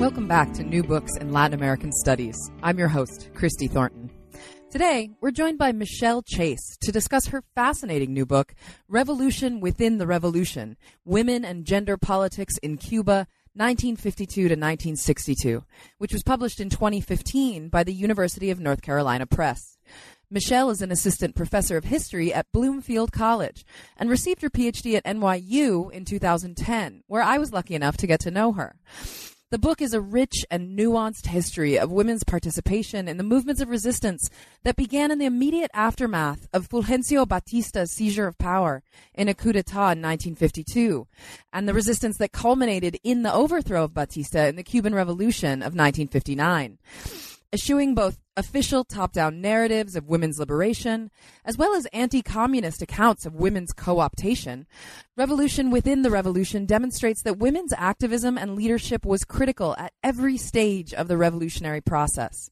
Welcome back to New Books in Latin American Studies. I'm your host, Christy Thornton. Today, we're joined by Michelle Chase to discuss her fascinating new book, Revolution Within the Revolution, Women and Gender Politics in Cuba, 1952 to 1962, which was published in 2015 by the University of North Carolina Press. Michelle is an assistant professor of history at Bloomfield College and received her PhD at NYU in 2010, where I was lucky enough to get to know her. The book is a rich and nuanced history of women's participation in the movements of resistance that began in the immediate aftermath of Fulgencio Batista's seizure of power in a coup d'etat in 1952, and the resistance that culminated in the overthrow of Batista in the Cuban Revolution of 1959. Eschewing both official top-down narratives of women's liberation, as well as anti-communist accounts of women's co-optation, Revolution Within the Revolution demonstrates that women's activism and leadership was critical at every stage of the revolutionary process.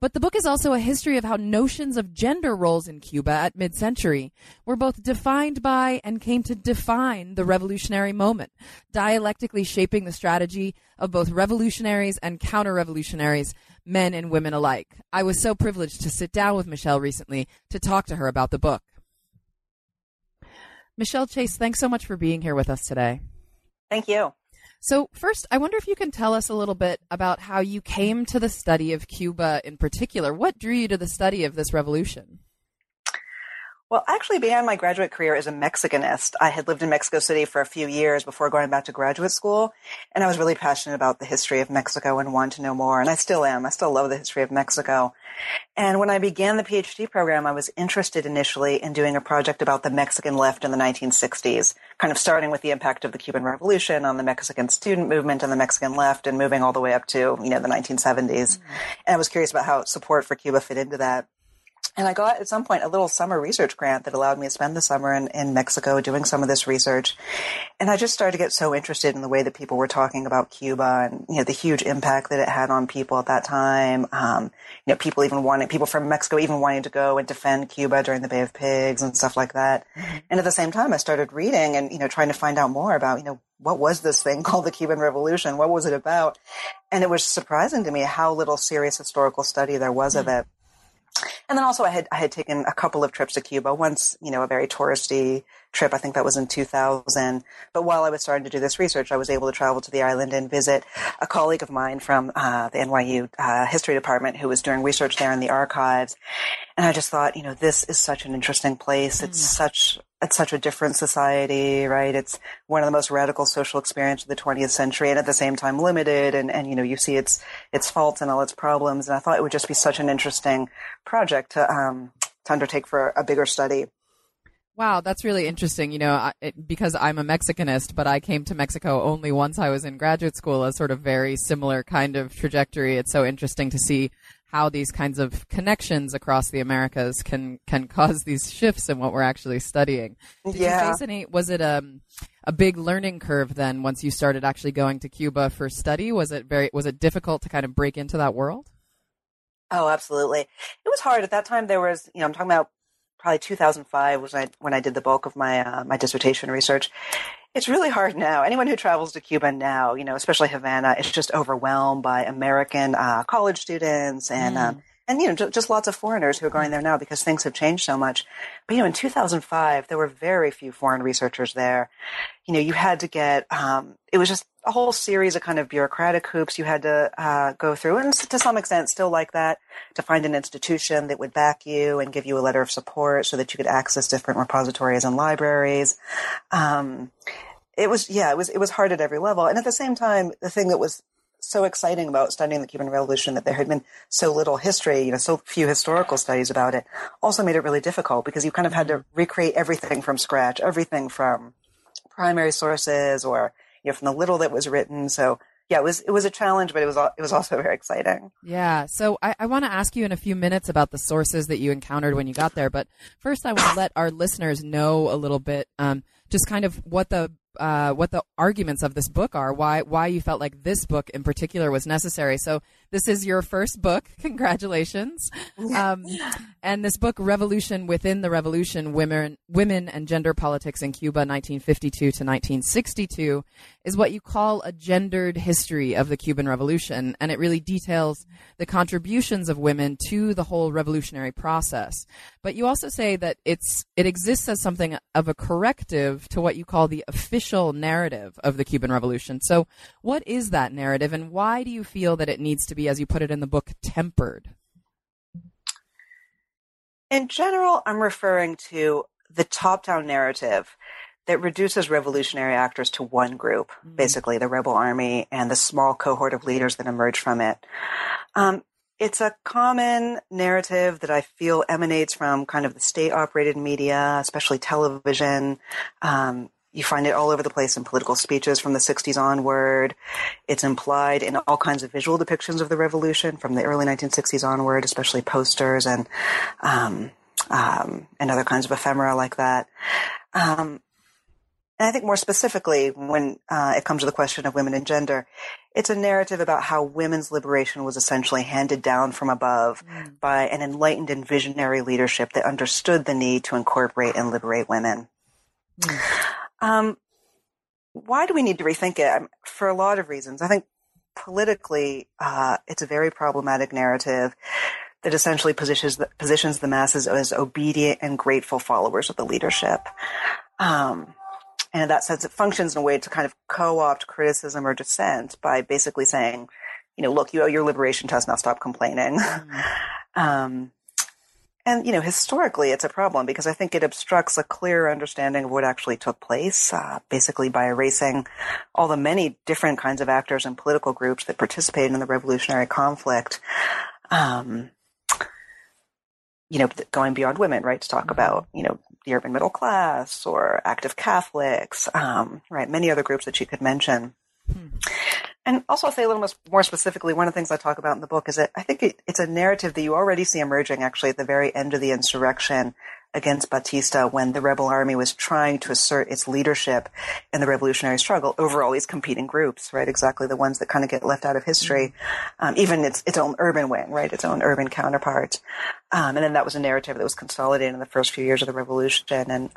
But the book is also a history of how notions of gender roles in Cuba at mid-century were both defined by and came to define the revolutionary moment, dialectically shaping the strategy of both revolutionaries and counter-revolutionaries, men and women alike. I was so privileged to sit down with Michelle recently to talk to her about the book. Michelle Chase, thanks so much for being here with us today. Thank you. So first, I wonder if you can tell us a little bit about how you came to the study of Cuba in particular. What drew you to the study of this revolution? Well, I actually began my graduate career as a Mexicanist. I had lived in Mexico City for a few years before going back to graduate school, and I was really passionate about the history of Mexico and wanted to know more, and I still am. I still love the history of Mexico. And when I began the PhD program, I was interested initially in doing a project about the Mexican left in the 1960s, kind of starting with the impact of the Cuban Revolution on the Mexican student movement and the Mexican left and moving all the way up to, the 1970s. Mm-hmm. And I was curious about how support for Cuba fit into that. And I got, at some point, a little summer research grant that allowed me to spend the summer in Mexico doing some of this research. And I just started to get so interested in the way that people were talking about Cuba and, the huge impact that it had on people at that time. People from Mexico even wanting to go and defend Cuba during the Bay of Pigs and stuff like that. And at the same time, I started reading and, trying to find out more about, what was this thing called the Cuban Revolution? What was it about? And it was surprising to me how little serious historical study there was of it. And then also I had taken a couple of trips to Cuba, once, a very touristy trip. I think that was in 2000. But while I was starting to do this research, I was able to travel to the island and visit a colleague of mine from the NYU History Department who was doing research there in the archives. And I just thought, this is such an interesting place. It's such a different society, right? It's one of the most radical social experiences of the 20th century and at the same time limited. And you see its faults and all its problems. And I thought it would just be such an interesting project to undertake for a bigger study. Wow, that's really interesting. Because I'm a Mexicanist, but I came to Mexico only once I was in graduate school, a sort of very similar kind of trajectory. It's so interesting to see how these kinds of connections across the Americas can cause these shifts in what we're actually studying. Did you face any? Was it a big learning curve then? Once you started actually going to Cuba for study, was it difficult to kind of break into that world? Oh, absolutely. It was hard at that time. There was, I'm talking about, probably 2005 was when I did the bulk of my my dissertation research. It's really hard now. Anyone who travels to Cuba now, especially Havana, is just overwhelmed by American college students and just lots of foreigners who are going there now because things have changed so much. But, in 2005, there were very few foreign researchers there. You had to get it was just a whole series of kind of bureaucratic hoops you had to go through, and to some extent still like that, to find an institution that would back you and give you a letter of support so that you could access different repositories and libraries. It was hard at every level. And at the same time, the thing that was so exciting about studying the Cuban Revolution that there had been so little history, so few historical studies about it, also made it really difficult because you kind of had to recreate everything from scratch, everything from primary sources or, from the little that was written. So yeah, it was a challenge, but it was also very exciting. Yeah. So I want to ask you in a few minutes about the sources that you encountered when you got there. But first, I want to let our listeners know a little bit, just kind of what the arguments of this book are, why you felt like this book in particular was necessary. So this is your first book. Congratulations. And this book, Revolution Within the Revolution, Women and Gender Politics in Cuba, 1952 to 1962, is what you call a gendered history of the Cuban Revolution. And it really details the contributions of women to the whole revolutionary process. But you also say that it exists as something of a corrective to what you call the official narrative of the Cuban Revolution. So what is that narrative, and why do you feel that it needs to be, as you put it in the book, tempered? In general, I'm referring to the top-down narrative that reduces revolutionary actors to one group, basically the rebel army and the small cohort of leaders that emerge from it. It's a common narrative that I feel emanates from kind of the state-operated media, especially television. You find it all over the place in political speeches from the 60s onward. It's implied in all kinds of visual depictions of the revolution from the early 1960s onward, especially posters and other kinds of ephemera like that. And I think more specifically, when it comes to the question of women and gender, it's a narrative about how women's liberation was essentially handed down from above by an enlightened and visionary leadership that understood the need to incorporate and liberate women. Why do we need to rethink it? For a lot of reasons. I think politically, it's a very problematic narrative that essentially positions the masses as obedient and grateful followers of the leadership. And in that sense, it functions in a way to kind of co-opt criticism or dissent by basically saying, you know, look, you owe your liberation to us, now stop complaining. And, you know, historically, it's a problem because I think it obstructs a clearer understanding of what actually took place, basically by erasing all the many different kinds of actors and political groups that participated in the revolutionary conflict, you know, going beyond women, right, to talk about, you know, the urban middle class or active Catholics, right, many other groups that you could mention. And also, I'll say a little more specifically, one of the things I talk about in the book is that I think it's a narrative that you already see emerging actually at the very end of the insurrection against Batista, when the rebel army was trying to assert its leadership in the revolutionary struggle over all these competing groups, right? Exactly the ones that kind of get left out of history, even its own urban wing, right? Its own urban counterpart. And then that was a narrative that was consolidated in the first few years of the revolution and,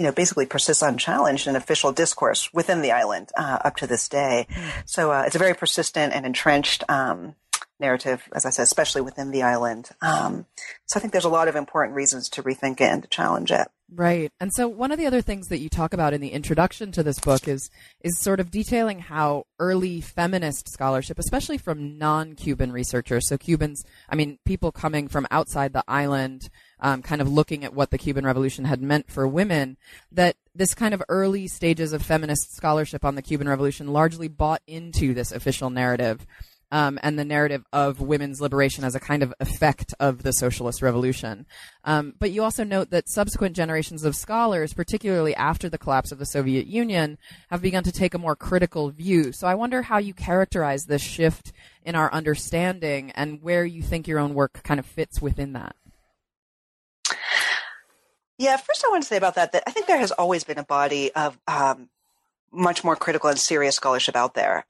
you know, basically persists unchallenged in official discourse within the island up to this day. So it's a very persistent and entrenched narrative, as I said, especially within the island. So I think there's a lot of important reasons to rethink it and to challenge it. Right. And so one of the other things that you talk about in the introduction to this book is sort of detailing how early feminist scholarship, especially from non-Cuban researchers, so Cubans, I mean, people coming from outside the island, kind of looking at what the Cuban Revolution had meant for women, that this kind of early stages of feminist scholarship on the Cuban Revolution largely bought into this official narrative. And the narrative of women's liberation as a kind of effect of the socialist revolution. But you also note that subsequent generations of scholars, particularly after the collapse of the Soviet Union, have begun to take a more critical view. So I wonder how you characterize this shift in our understanding and where you think your own work kind of fits within that. Yeah, first I want to say about that I think there has always been a body of much more critical and serious scholarship out there.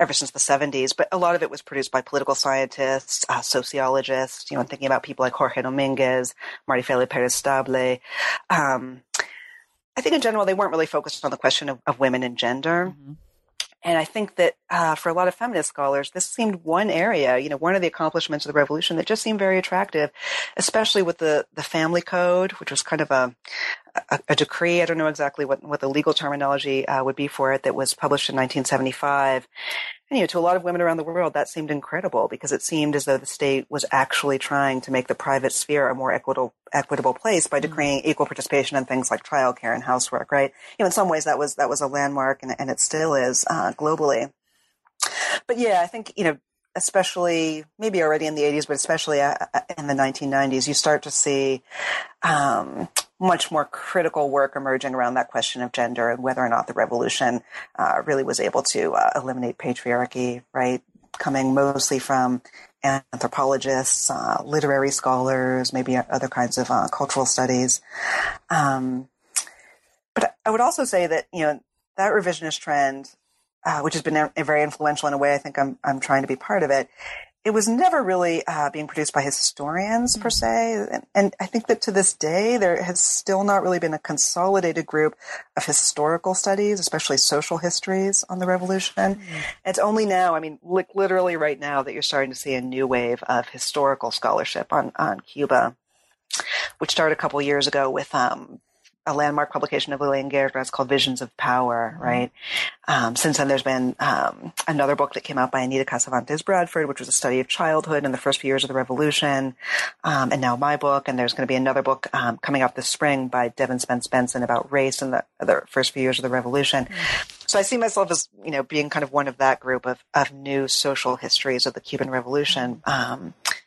Ever since the 70s, but a lot of it was produced by political scientists, sociologists, you know, I'm thinking about people like Jorge Dominguez, Marifeli Pérez-Stable. I think in general, they weren't really focused on the question of women and gender. And I think that for a lot of feminist scholars, this seemed one area, you know, one of the accomplishments of the revolution that just seemed very attractive, especially with the Family Code, which was kind of a decree. I don't know exactly what the legal terminology would be for it, that was published in 1975. And, you know, to a lot of women around the world, that seemed incredible because it seemed as though the state was actually trying to make the private sphere a more equitable place by decreeing equal participation in things like childcare and housework, right? You know, in some ways that was a landmark and it still is globally. But yeah, I think, you know, especially maybe already in the 80s, but especially in the 1990s, you start to see much more critical work emerging around that question of gender and whether or not the revolution really was able to eliminate patriarchy, right? Coming mostly from anthropologists, literary scholars, maybe other kinds of cultural studies. But I would also say that, you know, that revisionist trend, which has been very influential in a way, I think I'm trying to be part of it. It was never really being produced by historians per se. And I think that to this day, there has still not really been a consolidated group of historical studies, especially social histories on the revolution. It's only now, I mean, literally right now that you're starting to see a new wave of historical scholarship on Cuba, which started a couple of years ago with a landmark publication of Lillian Gerber. It's called Visions of Power, right? Since then, there's been another book that came out by Anita Casavantes Bradford, which was a study of childhood and the first few years of the revolution, and now my book. And there's going to be another book coming out this spring by Devin Spence Benson about race and the first few years of the revolution. So I see myself as, you know, being kind of one of that group of new social histories of the Cuban Revolution.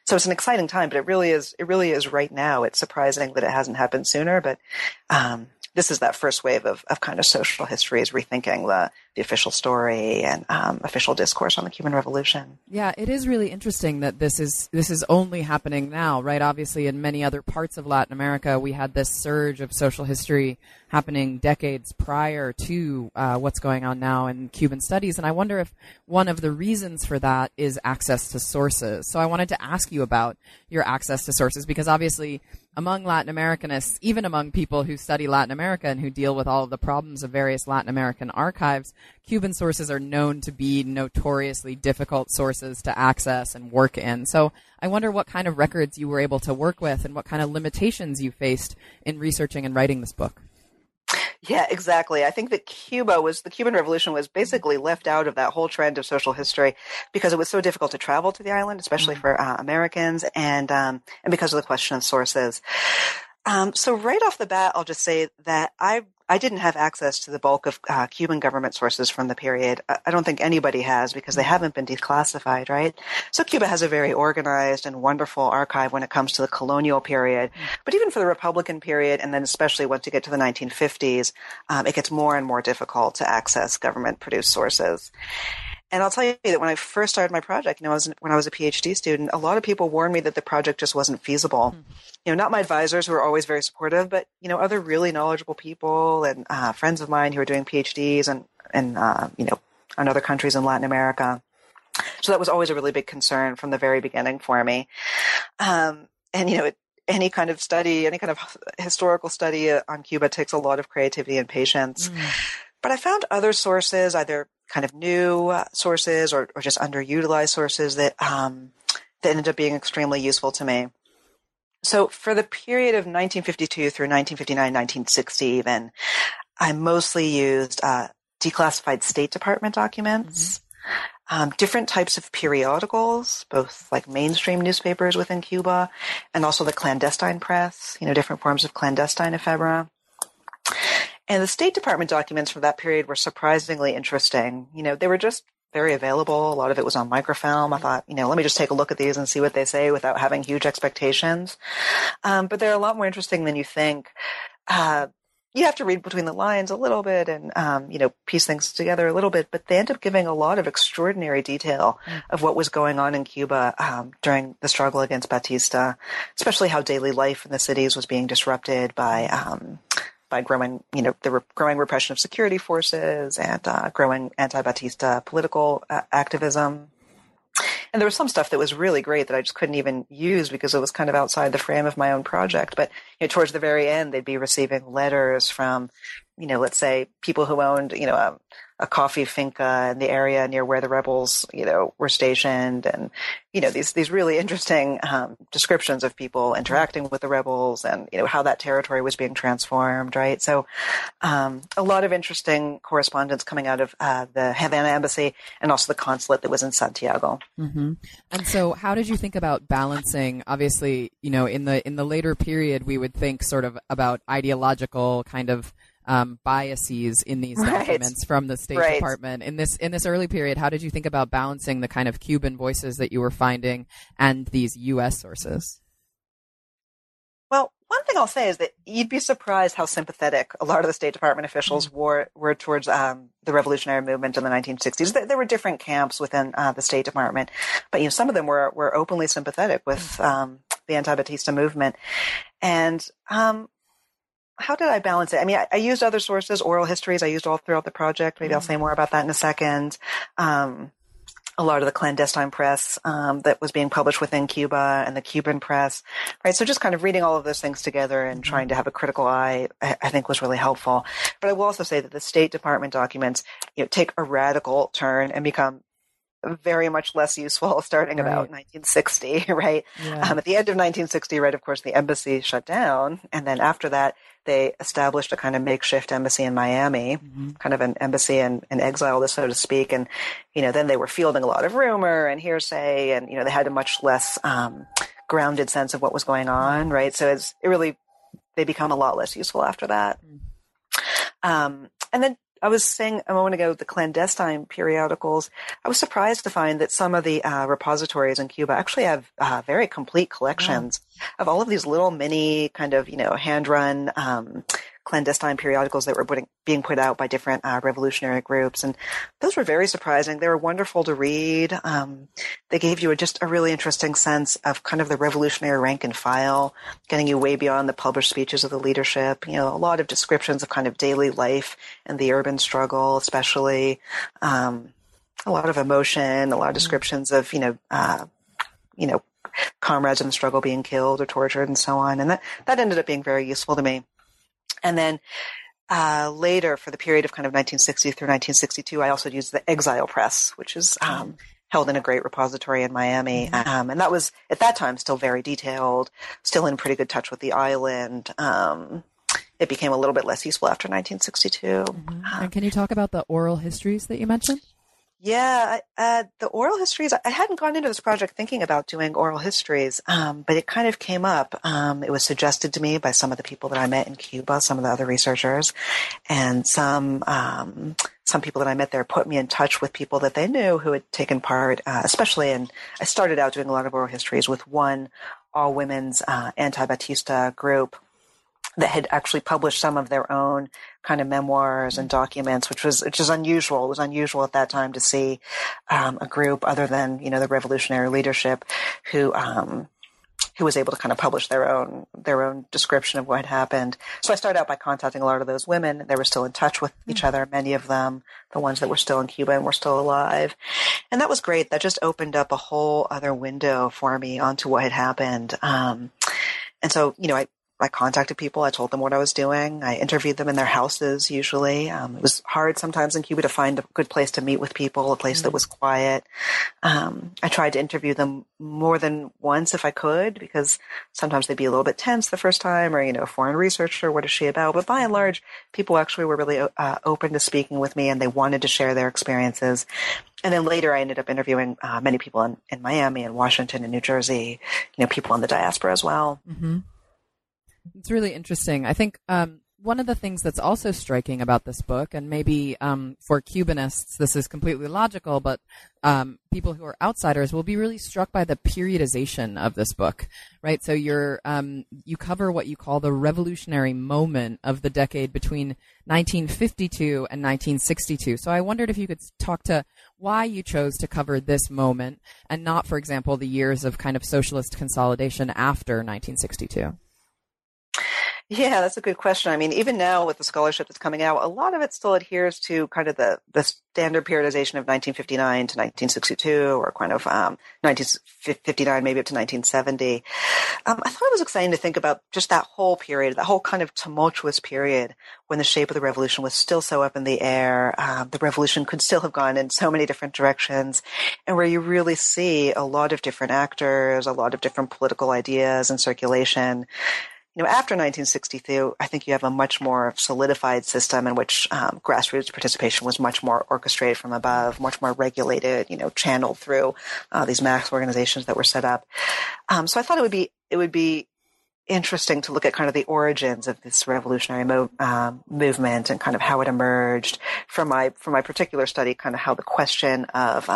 So it's an exciting time, but it really is right now. It's surprising that it hasn't happened sooner, but this is that first wave of kind of social histories rethinking the official story and official discourse on the Cuban Revolution. Yeah, it is really interesting that this is only happening now, right? Obviously, in many other parts of Latin America, we had this surge of social history happening decades prior to what's going on now in Cuban studies. And I wonder if one of the reasons for that is access to sources. So I wanted to ask you about your access to sources, because obviously among Latin Americanists, even among people who study Latin America and who deal with all of the problems of various Latin American archives, Cuban sources are known to be notoriously difficult sources to access and work in. So I wonder what kind of records you were able to work with and what kind of limitations you faced in researching and writing this book. Yeah, exactly. I think that the Cuban Revolution was basically left out of that whole trend of social history because it was so difficult to travel to the island, especially for Americans, and because of the question of sources. So right off the bat, I'll just say that I didn't have access to the bulk of Cuban government sources from the period. I don't think anybody has because they haven't been declassified, right? So Cuba has a very organized and wonderful archive when it comes to the colonial period. But even for the Republican period, and then especially once you get to the 1950s, it gets more and more difficult to access government-produced sources. And I'll tell you that when I first started my project, you know, when I was a PhD student, a lot of people warned me that the project just wasn't feasible. You know, not my advisors, who were always very supportive, but, you know, other really knowledgeable people and friends of mine who are doing PhDs and you know, in other countries in Latin America. So that was always a really big concern from the very beginning for me. And, you know, any kind of historical study on Cuba takes a lot of creativity and patience. But I found other sources, either kind of new sources or just underutilized sources that ended up being extremely useful to me. So for the period of 1952 through 1959, 1960 even, I mostly used declassified State Department documents, different types of periodicals, both like mainstream newspapers within Cuba, and also the clandestine press, you know, different forms of clandestine ephemera. And the State Department documents from that period were surprisingly interesting. You know, they were just very available. A lot of it was on microfilm. I thought, you know, let me just take a look at these and see what they say without having huge expectations. But they're a lot more interesting than you think. You have to read between the lines a little bit and, you know, piece things together a little bit. But they end up giving a lot of extraordinary detail of what was going on in Cuba during the struggle against Batista, especially how daily life in the cities was being disrupted by growing, you know, the growing repression of security forces and growing anti-Batista political activism. And there was some stuff that was really great that I just couldn't even use because it was kind of outside the frame of my own project. But, you know, towards the very end, they'd be receiving letters from, you know, let's say people who owned, you know, a coffee finca in the area near where the rebels, you know, were stationed. And, you know, these really interesting descriptions of people interacting with the rebels and, you know, how that territory was being transformed, right? So a lot of interesting correspondence coming out of the Havana embassy and also the consulate that was in Santiago. And so how did you think about balancing? Obviously, you know, in the later period, we would think sort of about ideological kind of biases in these documents from the State Department. In this early period, how did you think about balancing the kind of Cuban voices that you were finding and these U.S. sources? Well, one one thing I'll say is that you'd be surprised how sympathetic a lot of the State Department officials were towards the revolutionary movement in the 1960s. There were different camps within the State Department, but some of them were openly sympathetic with the anti-Batista movement. And how did I balance it? I used other sources, oral histories I used all throughout the project. Maybe I'll say more about that in a second. A lot of the clandestine press that was being published within Cuba and the Cuban press, right? So just kind of reading all of those things together and trying to have a critical eye, I think was really helpful. But I will also say that the State Department documents, take a radical turn and become very much less useful starting about 1960, right? Yeah. At the end of 1960, right, of course, the embassy shut down. And then after that, they established a kind of makeshift embassy in Miami, kind of an embassy in exile, so to speak. And, then they were fielding a lot of rumor and hearsay, and, they had a much less grounded sense of what was going on, right? So they become a lot less useful after that. And then I was saying a moment ago, the clandestine periodicals, I was surprised to find that some of the repositories in Cuba actually have very complete collections of all of these little mini kind of, hand-run clandestine periodicals that were being put out by different revolutionary groups. And those were very surprising. They were wonderful to read. They gave you just a really interesting sense of kind of the revolutionary rank and file, getting you way beyond the published speeches of the leadership, a lot of descriptions of kind of daily life and the urban struggle, especially a lot of emotion, a lot of descriptions of, comrades in the struggle being killed or tortured and so on. And that ended up being very useful to me. And then later, for the period of kind of 1960 through 1962, I also used the exile press, which is held in a great repository in Miami. And that was, at that time, still very detailed, still in pretty good touch with the island. It became a little bit less useful after 1962. And can you talk about the oral histories that you mentioned? Yeah, the oral histories, I hadn't gone into this project thinking about doing oral histories, but it kind of came up. It was suggested to me by some of the people that I met in Cuba, some of the other researchers, and some people that I met there put me in touch with people that they knew who had taken part, especially in, I started out doing a lot of oral histories with one all-women's anti-Batista group that had actually published some of their own kind of memoirs and documents, which is unusual. It was unusual at that time to see a group other than, the revolutionary leadership who was able to kind of publish their own description of what happened. So I started out by contacting a lot of those women. They were still in touch with each other, many of them, the ones that were still in Cuba and were still alive. And that was great. That just opened up a whole other window for me onto what had happened. And so, I contacted people. I told them what I was doing. I interviewed them in their houses, usually. It was hard sometimes in Cuba to find a good place to meet with people, a place that was quiet. I tried to interview them more than once if I could, because sometimes they'd be a little bit tense the first time, or, a foreign researcher, what is she about? But by and large, people actually were really open to speaking with me, and they wanted to share their experiences. And then later I ended up interviewing many people in Miami and Washington and New Jersey, people in the diaspora as well. It's really interesting. I think one of the things that's also striking about this book, and maybe for Cubanists this is completely logical, but people who are outsiders will be really struck by the periodization of this book, right? So you cover what you call the revolutionary moment of the decade between 1952 and 1962. So I wondered if you could talk to why you chose to cover this moment and not, for example, the years of kind of socialist consolidation after 1962. Yeah, that's a good question. Even now with the scholarship that's coming out, a lot of it still adheres to kind of the standard periodization of 1959 to 1962, or kind of 1959 maybe up to 1970. I thought it was exciting to think about just that whole period, that whole kind of tumultuous period when the shape of the revolution was still so up in the air. The revolution could still have gone in so many different directions, and where you really see a lot of different actors, a lot of different political ideas in circulation. After 1962, I think you have a much more solidified system in which grassroots participation was much more orchestrated from above, much more regulated, channeled through these mass organizations that were set up. So I thought it would be interesting to look at kind of the origins of this revolutionary movement and kind of how it emerged from my particular study, kind of how the question of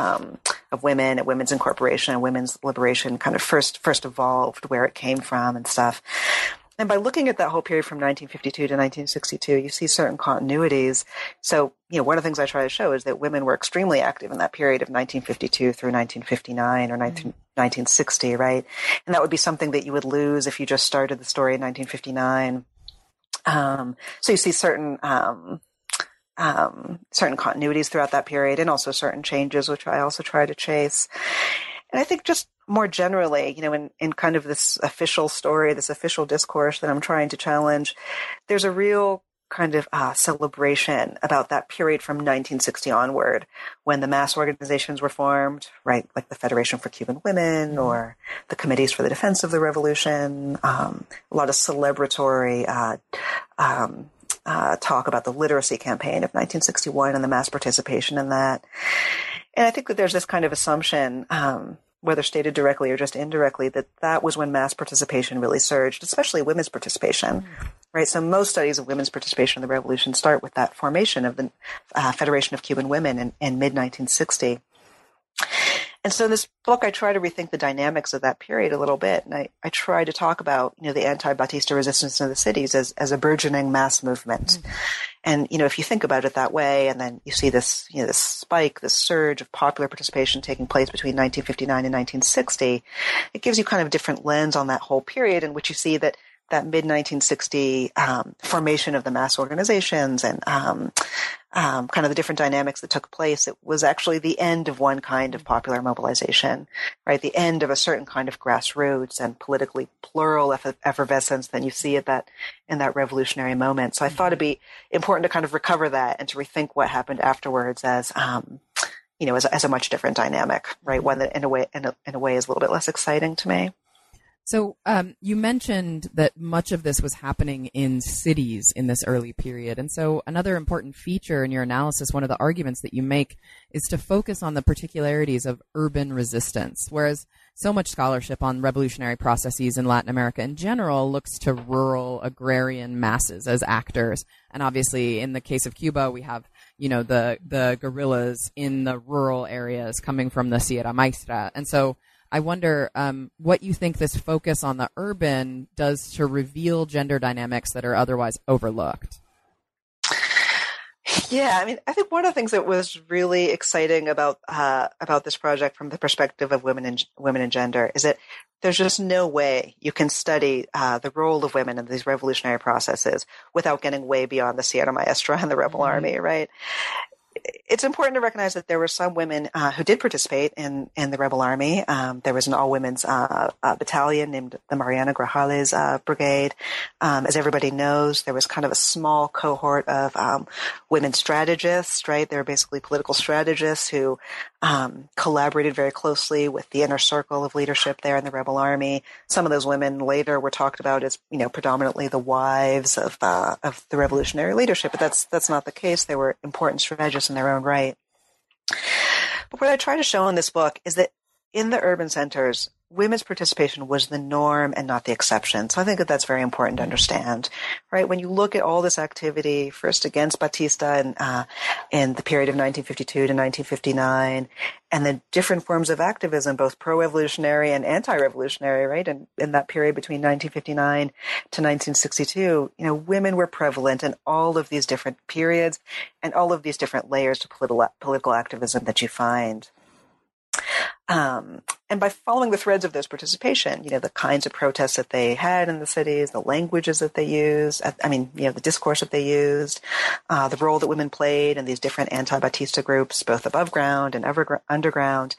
women and women's incorporation and women's liberation kind of first evolved, where it came from and stuff. And by looking at that whole period from 1952 to 1962, you see certain continuities. So, you know, one of the things I try to show is that women were extremely active in that period of 1952 through 1959 or 1960, right? And that would be something that you would lose if you just started the story in 1959. So you see certain certain continuities throughout that period, and also certain changes, which I also try to chase. And I think just more generally, you know, in kind of this official story, this official discourse that I'm trying to challenge, there's a real kind of celebration about that period from 1960 onward, when the mass organizations were formed, right, like the Federation for Cuban Women or the Committees for the Defense of the Revolution, a lot of celebratory talk about the literacy campaign of 1961 and the mass participation in that. And I think that there's this kind of assumption, whether stated directly or just indirectly, that that was when mass participation really surged, especially women's participation, right? So most studies of women's participation in the revolution start with that formation of the Federation of Cuban Women in mid-1960. And so in this book, I try to rethink the dynamics of that period a little bit. And I try to talk about, you know, the anti-Batista resistance in the cities as a burgeoning mass movement. Mm-hmm. And, you know, if you think about it that way, and then you see this, you know, this spike, this surge of popular participation taking place between 1959 and 1960, it gives you kind of a different lens on that whole period, in which you see that that mid-1960 formation of the mass organizations and kind of the different dynamics that took place, it was actually the end of one kind of popular mobilization, right? The end of a certain kind of grassroots and politically plural effervescence that you see at that in that revolutionary moment. So I thought it'd be important to kind of recover that and to rethink what happened afterwards as you know, as a much different dynamic, right? One that in a way is a little bit less exciting to me. So you mentioned that much of this was happening in cities in this early period. And so another important feature in your analysis, one of the arguments that you make, is to focus on the particularities of urban resistance, whereas so much scholarship on revolutionary processes in Latin America in general looks to rural agrarian masses as actors. And obviously, in the case of Cuba, we have, you know, the guerrillas in the rural areas coming from the Sierra Maestra. And so I wonder what you think this focus on the urban does to reveal gender dynamics that are otherwise overlooked. Yeah, I mean, I think one of the things that was really exciting about this project from the perspective of women and gender is that there's just no way you can study the role of women in these revolutionary processes without getting way beyond the Sierra Maestra and the rebel army, right? It's important to recognize that there were some women who did participate in the rebel army. There was an all-women's battalion named the Mariana Grajales Brigade. As everybody knows, there was kind of a small cohort of women strategists, right? They were basically political strategists who collaborated very closely with the inner circle of leadership there in the rebel army. Some of those women later were talked about as, you know, predominantly the wives of the revolutionary leadership, but that's not the case. They were important strategists in their own right. But what I try to show in this book is that in the urban centers, women's participation was the norm and not the exception. So I think that that's very important to understand, right? When you look at all this activity, first against Batista in the period of 1952 to 1959, and the different forms of activism, both pro-revolutionary and anti-revolutionary, right? And in that period between 1959 to 1962, you know, women were prevalent in all of these different periods and all of these different layers to political activism that you find. And by following the threads of those participation, you know, the kinds of protests that they had in the cities, the languages that they used, I mean, you know, the discourse that they used, the role that women played in these different anti-Batista groups, both above ground and underground,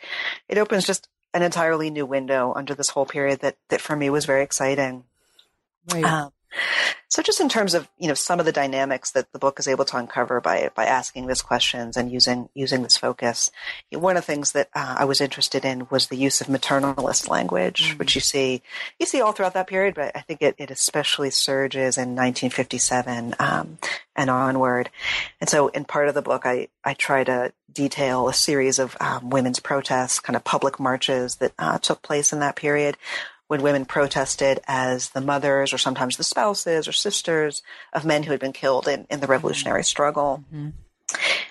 it opens just an entirely new window under this whole period that for me was very exciting. Right. So just in terms of, you know, some of the dynamics that the book is able to uncover by asking these questions and using this focus, one of the things that I was interested in was the use of maternalist language, which you see all throughout that period, but I think it especially surges in 1957 and onward. And so in part of the book, I try to detail a series of women's protests, kind of public marches that took place in that period, when women protested as the mothers or sometimes the spouses or sisters of men who had been killed in the revolutionary struggle. Mm-hmm.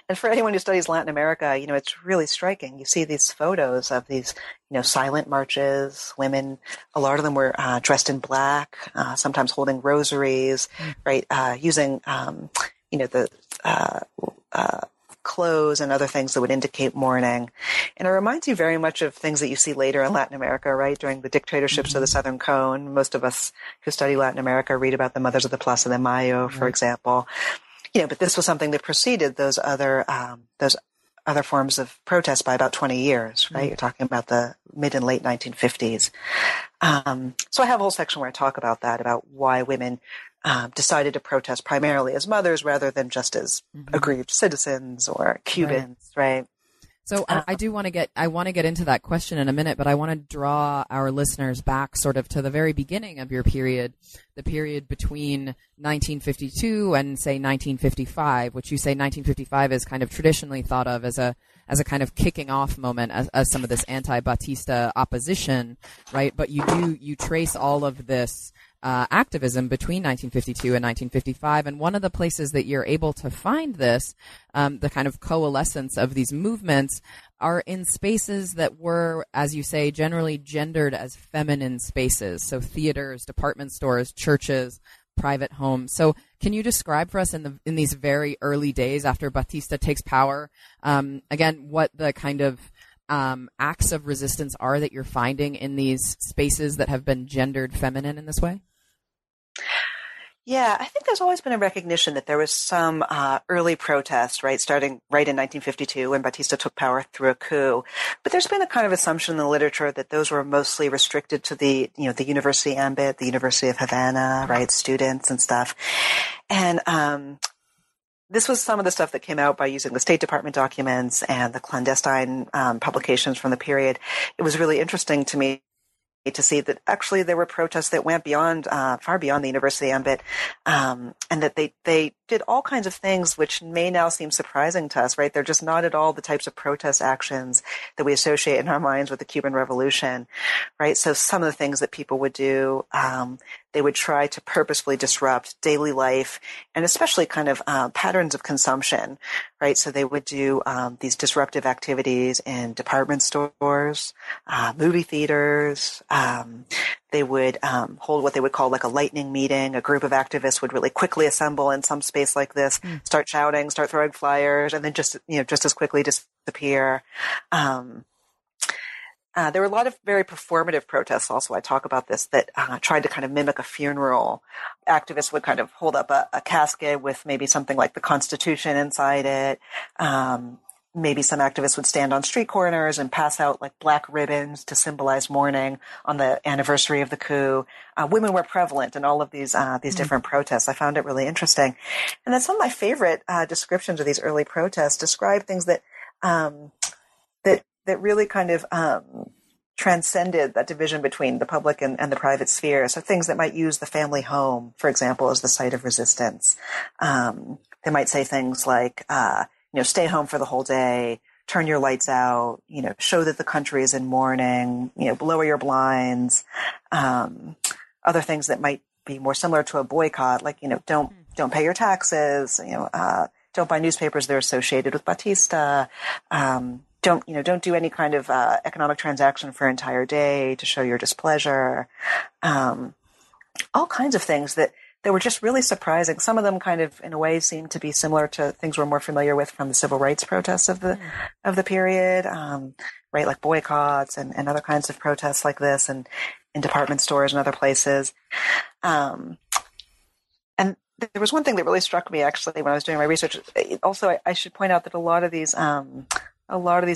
And for anyone who studies Latin America, you know, it's really striking. You see these photos of these, you know, silent marches, women, a lot of them were dressed in black, sometimes holding rosaries, right, using, you know, the clothes and other things that would indicate mourning. And it reminds you very much of things that you see later in Latin America, right? During the dictatorships of the Southern Cone. Most of us who study Latin America read about the Mothers of the Plaza de Mayo, for example. You know, but this was something that preceded those other forms of protest by about 20 years, right? You're talking about the mid and late 1950s. So I have a whole section where I talk about that, about why women decided to protest primarily as mothers rather than just as aggrieved citizens or Cubans, right? So I want to get into that question in a minute, but I want to draw our listeners back sort of to the very beginning of your period, the period between 1952 and say 1955, which you say 1955 is kind of traditionally thought of as a kind of kicking off moment as some of this anti-Batista opposition, right? But you trace all of this activism between 1952 and 1955. And one of the places that you're able to find this, the kind of coalescence of these movements, are in spaces that were, as you say, generally gendered as feminine spaces. So theaters, department stores, churches, private homes. So can you describe for us in these very early days after Batista takes power, again, what the kind of acts of resistance are that you're finding in these spaces that have been gendered feminine in this way? Yeah, I think there's always been a recognition that there was some early protest, right, starting right in 1952 when Batista took power through a coup. But there's been a kind of assumption in the literature that those were mostly restricted to the, you know, the university ambit, the University of Havana, right, students and stuff. And this was some of the stuff that came out by using the State Department documents and the clandestine publications from the period. It was really interesting to me to see that actually there were protests that went beyond, far beyond the university ambit, and that they did all kinds of things which may now seem surprising to us, right? They're just not at all the types of protest actions that we associate in our minds with the Cuban Revolution, right? So some of the things that people would do, they would try to purposefully disrupt daily life and especially kind of patterns of consumption, right? So they would do these disruptive activities in department stores, movie theaters. They would hold what they would call like a lightning meeting. A group of activists would really quickly assemble in some space like this, start shouting, start throwing flyers, and then just as quickly disappear. There were a lot of very performative protests also. I talk about this, that tried to kind of mimic a funeral. Activists would kind of hold up a casket with maybe something like the Constitution inside it. Maybe some activists would stand on street corners and pass out like black ribbons to symbolize mourning on the anniversary of the coup. Women were prevalent in all of these different protests. I found it really interesting. And then some of my favorite descriptions of these early protests describe things that that really kind of transcended that division between the public and the private sphere. So things that might use the family home, for example, as the site of resistance. They might say things like, you know, stay home for the whole day, turn your lights out, you know, show that the country is in mourning, you know, lower your blinds, other things that might be more similar to a boycott, like, you know, don't pay your taxes, you know, don't buy newspapers that are associated with Batista, Don't do any kind of economic transaction for an entire day to show your displeasure. All kinds of things that were just really surprising. Some of them kind of, in a way, seemed to be similar to things we're more familiar with from the civil rights protests of the period, right? Like boycotts and other kinds of protests like this, and in department stores and other places. And there was one thing that really struck me actually when I was doing my research. Also, I should point out that a lot of these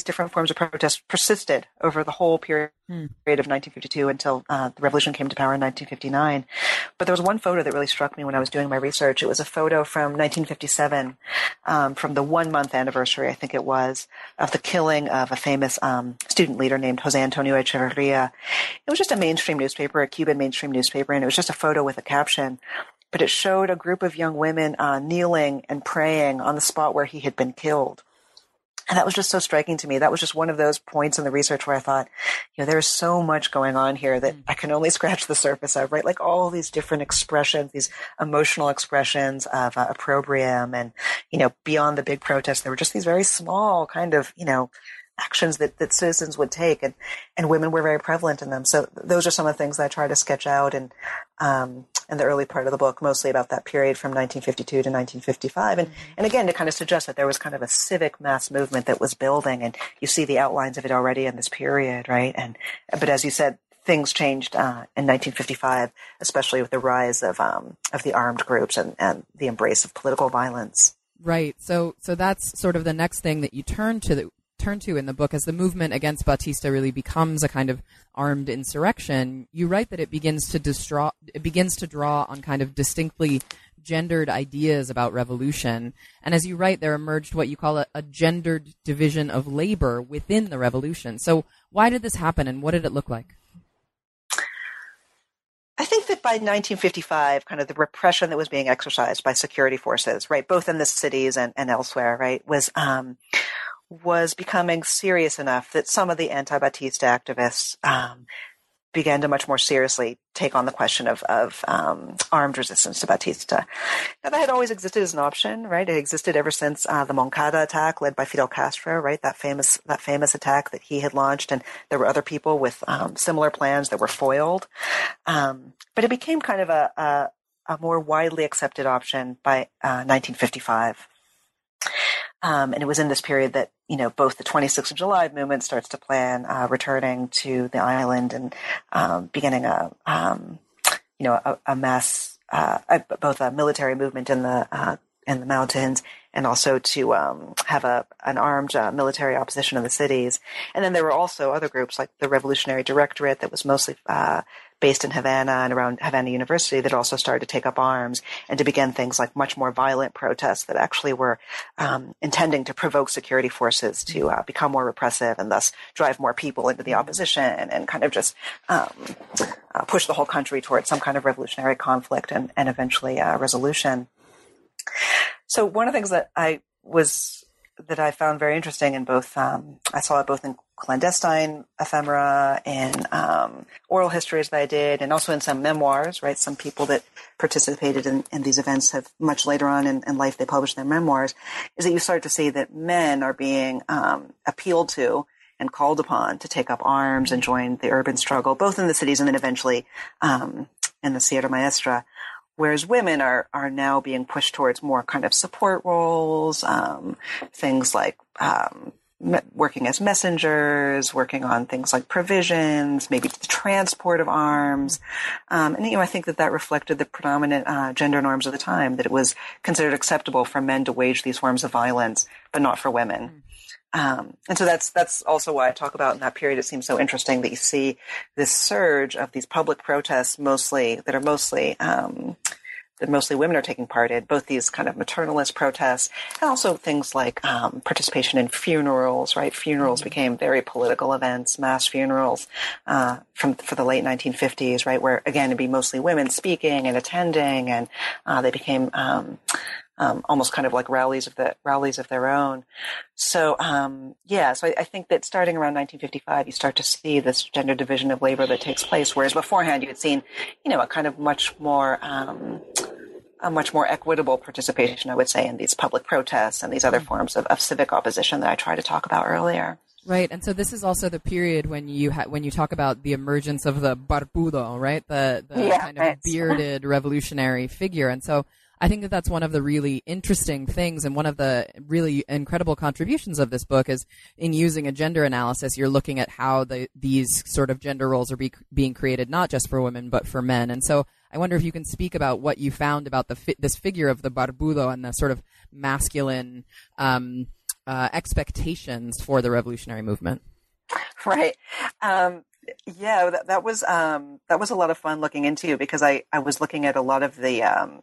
different forms of protest persisted over the whole period of 1952 until the revolution came to power in 1959. But there was one photo that really struck me when I was doing my research. It was a photo from 1957, from the 1-month anniversary, I think it was, of the killing of a famous student leader named José Antonio Echeverría. It was just a mainstream newspaper, a Cuban mainstream newspaper, and it was just a photo with a caption. But it showed a group of young women kneeling and praying on the spot where he had been killed. And that was just so striking to me. That was just one of those points in the research where I thought, you know, there's so much going on here that I can only scratch the surface of, right? Like all these different expressions, these emotional expressions of opprobrium and, you know, beyond the big protests, there were just these very small kind of, you know, actions that citizens would take, and women were very prevalent in them. So those are some of the things that I try to sketch out in the early part of the book, mostly about that period from 1952 to 1955. And again, to kind of suggest that there was kind of a civic mass movement that was building, and you see the outlines of it already in this period, right? But as you said, things changed in 1955, especially with the rise of the armed groups and the embrace of political violence. Right. So that's sort of the next thing that you turn to in the book. As the movement against Batista really becomes a kind of armed insurrection, you write that it begins to draw on kind of distinctly gendered ideas about revolution. And as you write, there emerged what you call a gendered division of labor within the revolution. So why did this happen, and what did it look like? I think that by 1955, kind of the repression that was being exercised by security forces, right, both in the cities and elsewhere, right, was becoming serious enough that some of the anti-Batista activists began to much more seriously take on the question of armed resistance to Batista. Now, that had always existed as an option, right? It existed ever since the Moncada attack led by Fidel Castro, right? That famous attack that he had launched, and there were other people with similar plans that were foiled. But it became kind of a more widely accepted option by 1955. And it was in this period that, you know, both the 26th of July movement starts to plan returning to the island and beginning both a military movement in the mountains, and also to have an armed military opposition in the cities. And then there were also other groups like the Revolutionary Directorate that was mostly based in Havana and around Havana University that also started to take up arms and to begin things like much more violent protests that actually were intending to provoke security forces to become more repressive and thus drive more people into the opposition and kind of just push the whole country towards some kind of revolutionary conflict and eventually resolution. So one of the things that I found very interesting in both, I saw it both in clandestine ephemera and oral histories that I did, and also in some memoirs, right? Some people that participated in these events have much later on in life, they published their memoirs, is that you start to see that men are being appealed to and called upon to take up arms and join the urban struggle, both in the cities and then eventually in the Sierra Maestra. Whereas women are now being pushed towards more kind of support roles, things like working as messengers, working on things like provisions, maybe the transport of arms. And, you know, I think that reflected the predominant gender norms of the time, that it was considered acceptable for men to wage these forms of violence, but not for women. And so that's also why I talk about in that period, it seems so interesting that you see this surge of these public protests that mostly women are taking part in, both these kind of maternalist protests and also things like participation in funerals, right? Funerals became very political events, mass funerals for the late 1950s, right? Where, again, it'd be mostly women speaking and attending, and they became almost kind of like rallies of their own. So, I think that starting around 1955, you start to see this gender division of labor that takes place. Whereas beforehand, you had seen, you know, a much more equitable participation, I would say, in these public protests and these other forms of civic opposition that I tried to talk about earlier. Right. And so this is also the period when you talk about the emergence of the barbudo, right? The bearded revolutionary figure. And so, I think that that's one of the really interesting things, and one of the really incredible contributions of this book is, in using a gender analysis, you're looking at how these sort of gender roles are being created, not just for women, but for men. And so I wonder if you can speak about what you found about this figure of the barbudo and the sort of masculine expectations for the revolutionary movement. Right. Yeah, that was a lot of fun looking into, because I was looking at a lot of the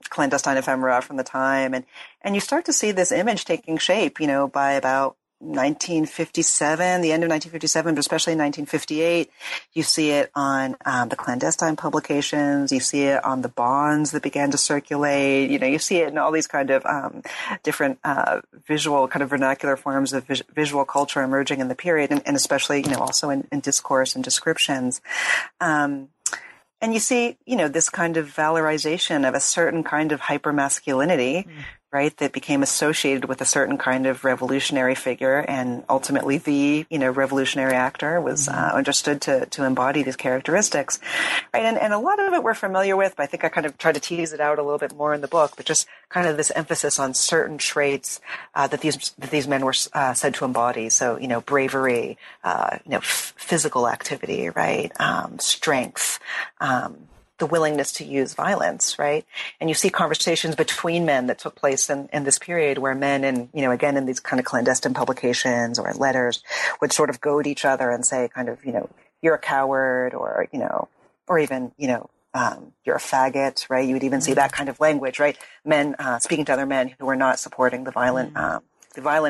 clandestine ephemera from the time, and you start to see this image taking shape, you know, by about 1957, the end of 1957, but especially 1958. You see it on the clandestine publications. You see it on the bonds that began to circulate. You know, you see it in all these kind of different visual kind of vernacular forms of visual culture emerging in the period, and especially, you know, also in discourse and descriptions. And you see, you know, this kind of valorization of a certain kind of hypermasculinity, right, that became associated with a certain kind of revolutionary figure, and ultimately the, you know, revolutionary actor was understood to embody these characteristics, right? And a lot of it we're familiar with, but I think I kind of try to tease it out a little bit more in the book, but just kind of this emphasis on certain traits that these men were said to embody. So, you know, bravery, you know, physical activity, right, strength, the willingness to use violence, right? And you see conversations between men that took place in this period where men in, you know, again, in these kind of clandestine publications or letters would sort of goad each other and say kind of, you know, you're a coward, or, you know, or even, you know, you're a faggot, right? You would even see that kind of language, right? Men speaking to other men who were not supporting the violent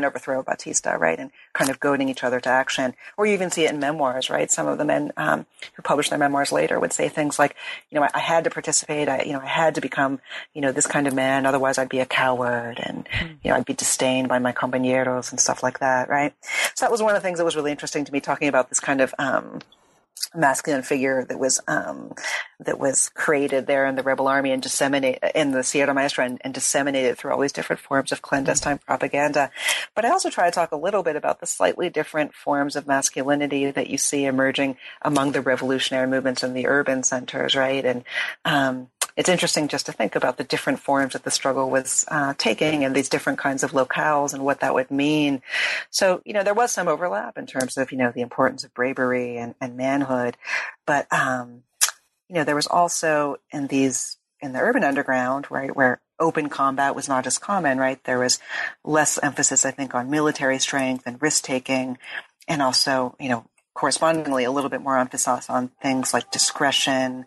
overthrow of Batista, right, and kind of goading each other to action. Or you even see it in memoirs, right? Some of the men who published their memoirs later would say things like, you know, I had to participate. I had to become, you know, this kind of man. Otherwise, I'd be a coward, and, you know, I'd be disdained by my compañeros and stuff like that, right? So that was one of the things that was really interesting to me, talking about this kind of masculine figure that was created there in the rebel army and disseminated in the Sierra Maestra and disseminated through all these different forms of clandestine propaganda. But I also try to talk a little bit about the slightly different forms of masculinity that you see emerging among the revolutionary movements in the urban centers, right? And it's interesting just to think about the different forms that the struggle was taking and these different kinds of locales and what that would mean. So, you know, there was some overlap in terms of, you know, the importance of bravery and manhood. But, you know, there was also in the urban underground, right, where open combat was not as common, right? There was less emphasis, I think, on military strength and risk taking, and also, you know, correspondingly a little bit more emphasis on things like discretion,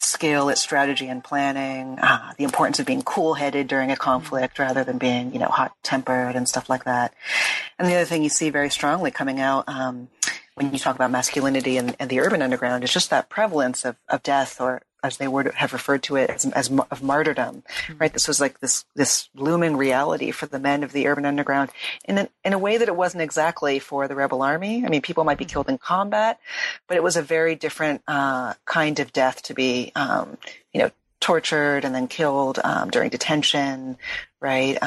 skill at strategy and planning, the importance of being cool-headed during a conflict rather than being, you know, hot-tempered and stuff like that. And the other thing you see very strongly coming out when you talk about masculinity and the urban underground is just that prevalence of death, or as they would have referred to it, as of martyrdom, right? This was like this looming reality for the men of the urban underground in a way that it wasn't exactly for the rebel army. I mean, people might be killed in combat, but it was a very different kind of death to be, you know, tortured and then killed during detention, right?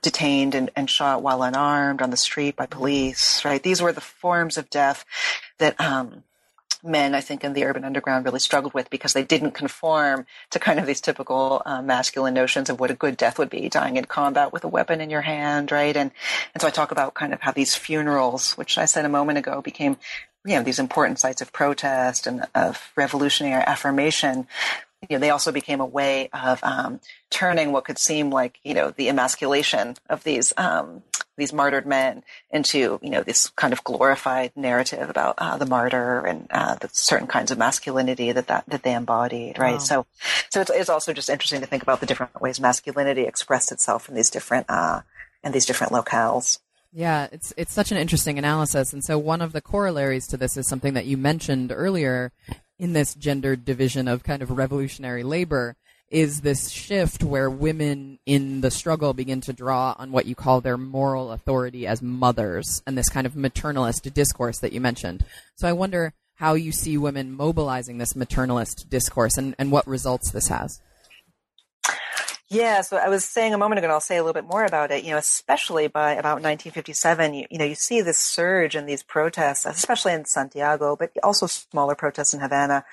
Detained and shot while unarmed on the street by police, right? These were the forms of death that men, I think, in the urban underground really struggled with, because they didn't conform to kind of these typical masculine notions of what a good death would be, dying in combat with a weapon in your hand, right? And so I talk about kind of how these funerals, which I said a moment ago, became, you know, these important sites of protest and of revolutionary affirmation. You know, they also became a way of turning what could seem like, you know, the emasculation of these martyred men into, you know, this kind of glorified narrative about the martyr and the certain kinds of masculinity that they embodied, right? Wow. So it's also just interesting to think about the different ways masculinity expressed itself in these different locales. Yeah, it's such an interesting analysis. And so one of the corollaries to this is something that you mentioned earlier in this gendered division of kind of revolutionary labor, is this shift where women in the struggle begin to draw on what you call their moral authority as mothers, and this kind of maternalist discourse that you mentioned. So I wonder how you see women mobilizing this maternalist discourse and what results this has. Yeah, so I was saying a moment ago, and I'll say a little bit more about it, you know, especially by about 1957, you know, you see this surge in these protests, especially in Santiago, but also smaller protests in Havana,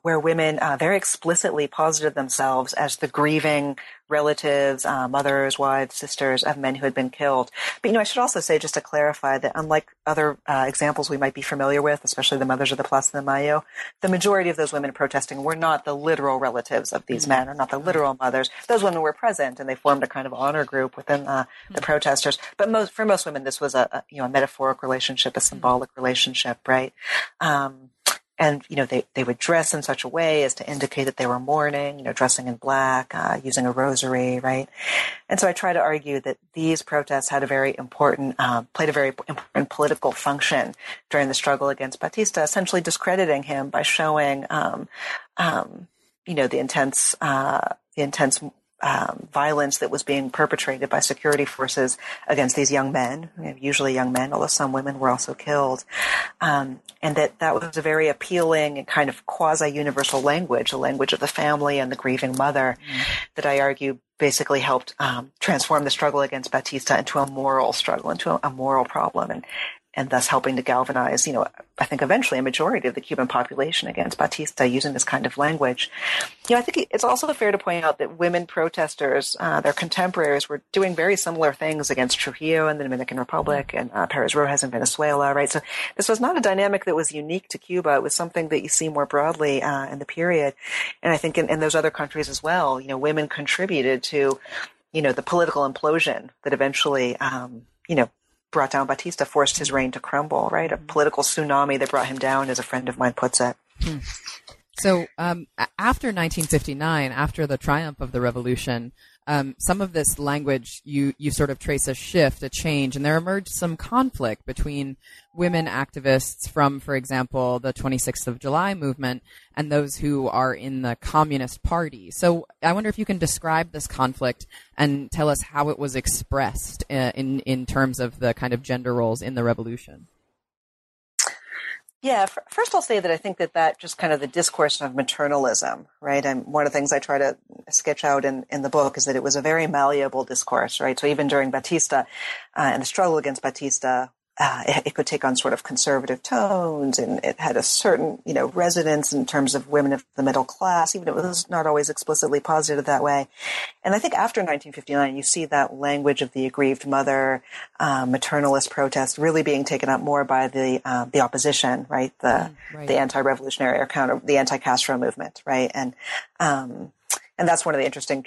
where women very explicitly posited themselves as the grieving relatives, mothers, wives, sisters of men who had been killed. But, you know, I should also say, just to clarify, that unlike other examples we might be familiar with, especially the mothers of the Plaza de Mayo, the majority of those women protesting were not the literal relatives of these men, or not the literal mothers. Those women were present, and they formed a kind of honor group within the protesters. But for most women, this was a metaphoric relationship, a symbolic relationship, right? And, you know, they would dress in such a way as to indicate that they were mourning, you know, dressing in black, using a rosary, right? And so I try to argue that these protests had a very important, played a very important political function during the struggle against Batista, essentially discrediting him by showing, you know, the intense violence that was being perpetrated by security forces against these young men, you know, usually young men, although some women were also killed. And that was a very appealing and kind of quasi-universal language, a language of the family and the grieving mother that I argue basically helped transform the struggle against Batista into a moral struggle, into a moral problem, and thus helping to galvanize, you know, I think eventually a majority of the Cuban population against Batista using this kind of language. You know, I think it's also fair to point out that women protesters, their contemporaries, were doing very similar things against Trujillo in the Dominican Republic and Pérez Rojas in Venezuela, right? So this was not a dynamic that was unique to Cuba. It was something that you see more broadly in the period. And I think in those other countries as well, you know, women contributed to, you know, the political implosion that eventually, you know, brought down Batista, forced his reign to crumble, right? A political tsunami that brought him down, as a friend of mine puts it. So after 1959, after the triumph of the revolution, some of this language, you sort of trace a shift, a change, and there emerged some conflict between women activists from, for example, the 26th of July movement and those who are in the Communist Party. So I wonder if you can describe this conflict and tell us how it was expressed in terms of the kind of gender roles in the revolution. Yeah, first I'll say that I think that just kind of the discourse of maternalism, right? And one of the things I try to sketch out in the book is that it was a very malleable discourse, right? So even during Batista and the struggle against Batista, it could take on sort of conservative tones, and it had a certain, you know, resonance in terms of women of the middle class, even if it was not always explicitly posited that way. And I think after 1959, you see that language of the aggrieved mother, maternalist protest really being taken up more by the opposition, right? The anti-revolutionary or the anti-Castro movement, right? And that's one of the interesting,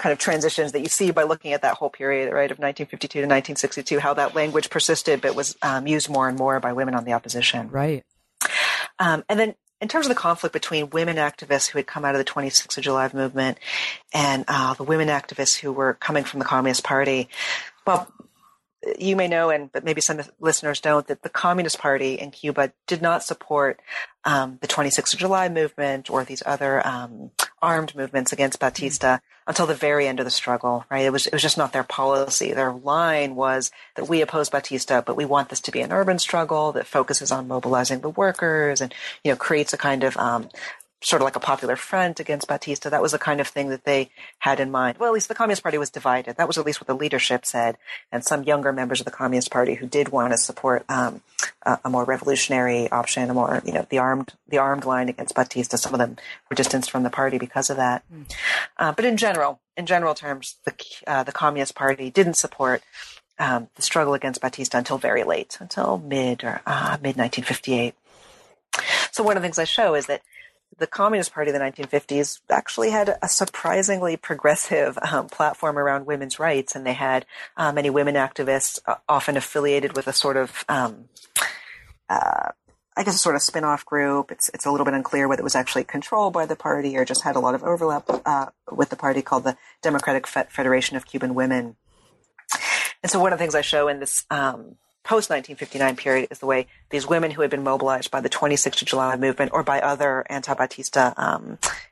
kind of transitions that you see by looking at that whole period, right, of 1952 to 1962, how that language persisted but was used more and more by women on the opposition. Right. And then in terms of the conflict between women activists who had come out of the 26th of July movement and the women activists who were coming from the Communist Party, well, you may know, but maybe some listeners don't, that the Communist Party in Cuba did not support the 26th of July movement or these other armed movements against Batista until the very end of the struggle, right? It was just not their policy. Their line was that we oppose Batista, but we want this to be an urban struggle that focuses on mobilizing the workers and, you know, creates a kind of sort of like a popular front against Batista. That was the kind of thing that they had in mind. Well, at least the Communist Party was divided. That was at least what the leadership said. And some younger members of the Communist Party who did want to support a more revolutionary option, a more, you know, the armed line against Batista, some of them were distanced from the party because of that. But in general terms, the Communist Party didn't support the struggle against Batista until very late, until mid-1958. So one of the things I show is that the Communist Party of the 1950s actually had a surprisingly progressive platform around women's rights, and they had many women activists, often affiliated with a sort of, I guess, a sort of spin-off group. It's a little bit unclear whether it was actually controlled by the party or just had a lot of overlap with the party, called the Democratic Federation of Cuban Women. And so one of the things I show in this post-1959 period is the way these women who had been mobilized by the 26th of July movement or by other anti-Batista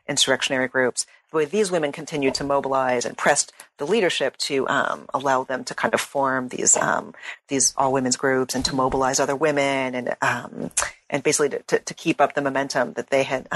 insurrectionary groups, the way these women continued to mobilize and pressed the leadership to allow them to kind of form these all-women's groups and to mobilize other women and basically to keep up the momentum that they had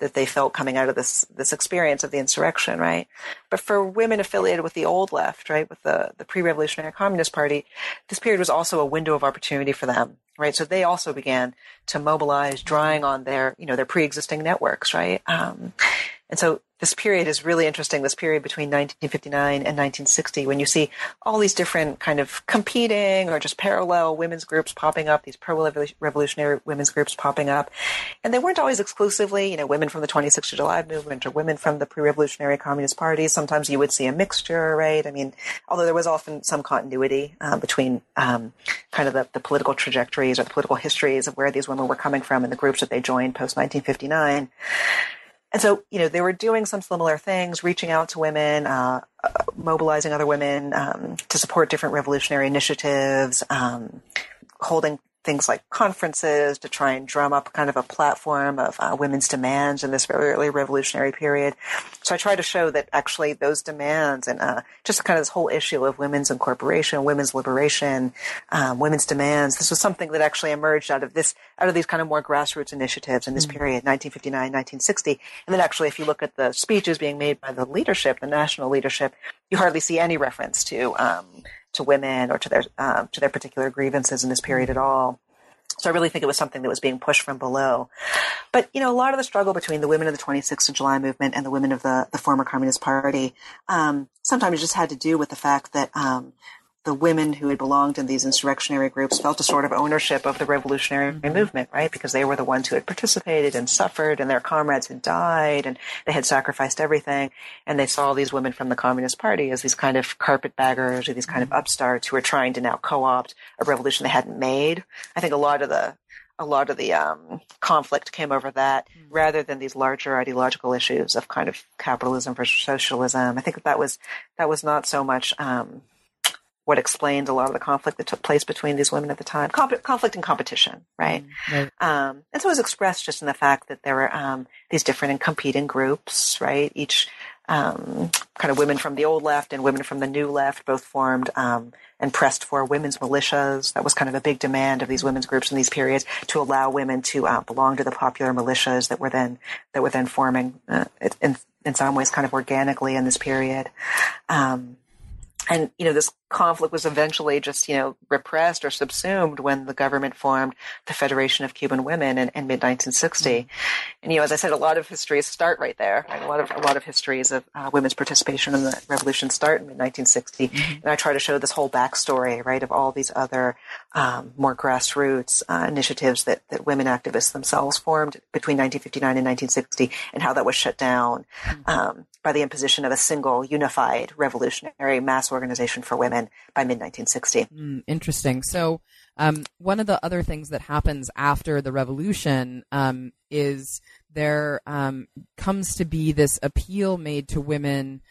that they felt coming out of this experience of the insurrection, right? But for women affiliated with the old left, right, with the pre-revolutionary Communist Party, this period was also a window of opportunity for them, right? So they also began to mobilize, drawing on their, you know, their pre-existing networks, right? And so this period is really interesting, this period between 1959 and 1960, when you see all these different kind of competing or just parallel women's groups popping up, these pro-revolutionary women's groups popping up. And they weren't always exclusively, you know, women from the 26th of July movement or women from the pre-revolutionary Communist Party. Sometimes you would see a mixture, right? I mean, although there was often some continuity between kind of the political trajectories or the political histories of where these women were coming from and the groups that they joined post-1959. And so, you know, they were doing some similar things, reaching out to women, mobilizing other women to support different revolutionary initiatives, holding things like conferences to try and drum up kind of a platform of women's demands in this very early revolutionary period. So I try to show that actually those demands and just kind of this whole issue of women's incorporation, women's liberation, women's demands, this was something that actually emerged out of these kind of more grassroots initiatives in this period, 1959, 1960. And then actually if you look at the speeches being made by the leadership, the national leadership, you hardly see any reference to women or to their particular grievances in this period at all. So I really think it was something that was being pushed from below. But, you know, a lot of the struggle between the women of the 26th of July movement and the women of the former Communist Party sometimes just had to do with the fact that the women who had belonged in these insurrectionary groups felt a sort of ownership of the revolutionary movement, right? Because they were the ones who had participated and suffered, and their comrades had died, and they had sacrificed everything. And they saw these women from the Communist Party as these kind of carpetbaggers or these kind of upstarts who were trying to now co-opt a revolution they hadn't made. I think a lot of the conflict came over that rather than these larger ideological issues of kind of capitalism versus socialism. I think that was not so much what explained a lot of the conflict that took place between these women at the time, conflict and competition, right? And so it was expressed just in the fact that there were these different and competing groups, right? Each kind of women from the old left and women from the new left both formed and pressed for women's militias. That was kind of a big demand of these women's groups in these periods to allow women to belong to the popular militias that were then forming in some ways kind of organically in this period. And, you know, this conflict was eventually just, you know, repressed or subsumed when the government formed the Federation of Cuban Women in mid-1960. And, you know, as I said, a lot of histories start right there. Right? A lot of histories of women's participation in the revolution start in mid-1960. And I try to show this whole backstory, right, of all these other more grassroots initiatives that women activists themselves formed between 1959 and 1960 and how that was shut down by the imposition of a single unified revolutionary mass organization for women by mid-1960. Interesting. So one of the other things that happens after the revolution is there comes to be this appeal made to women.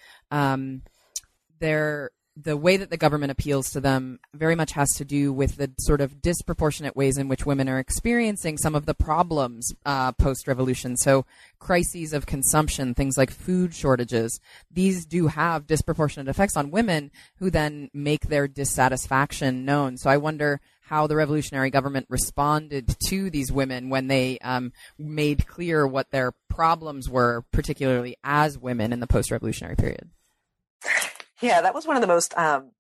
The way that the government appeals to them very much has to do with the sort of disproportionate ways in which women are experiencing some of the problems post-revolution. So crises of consumption, things like food shortages, these do have disproportionate effects on women who then make their dissatisfaction known. So I wonder how the revolutionary government responded to these women when they made clear what their problems were, particularly as women in the post-revolutionary period. Yeah, that was one of the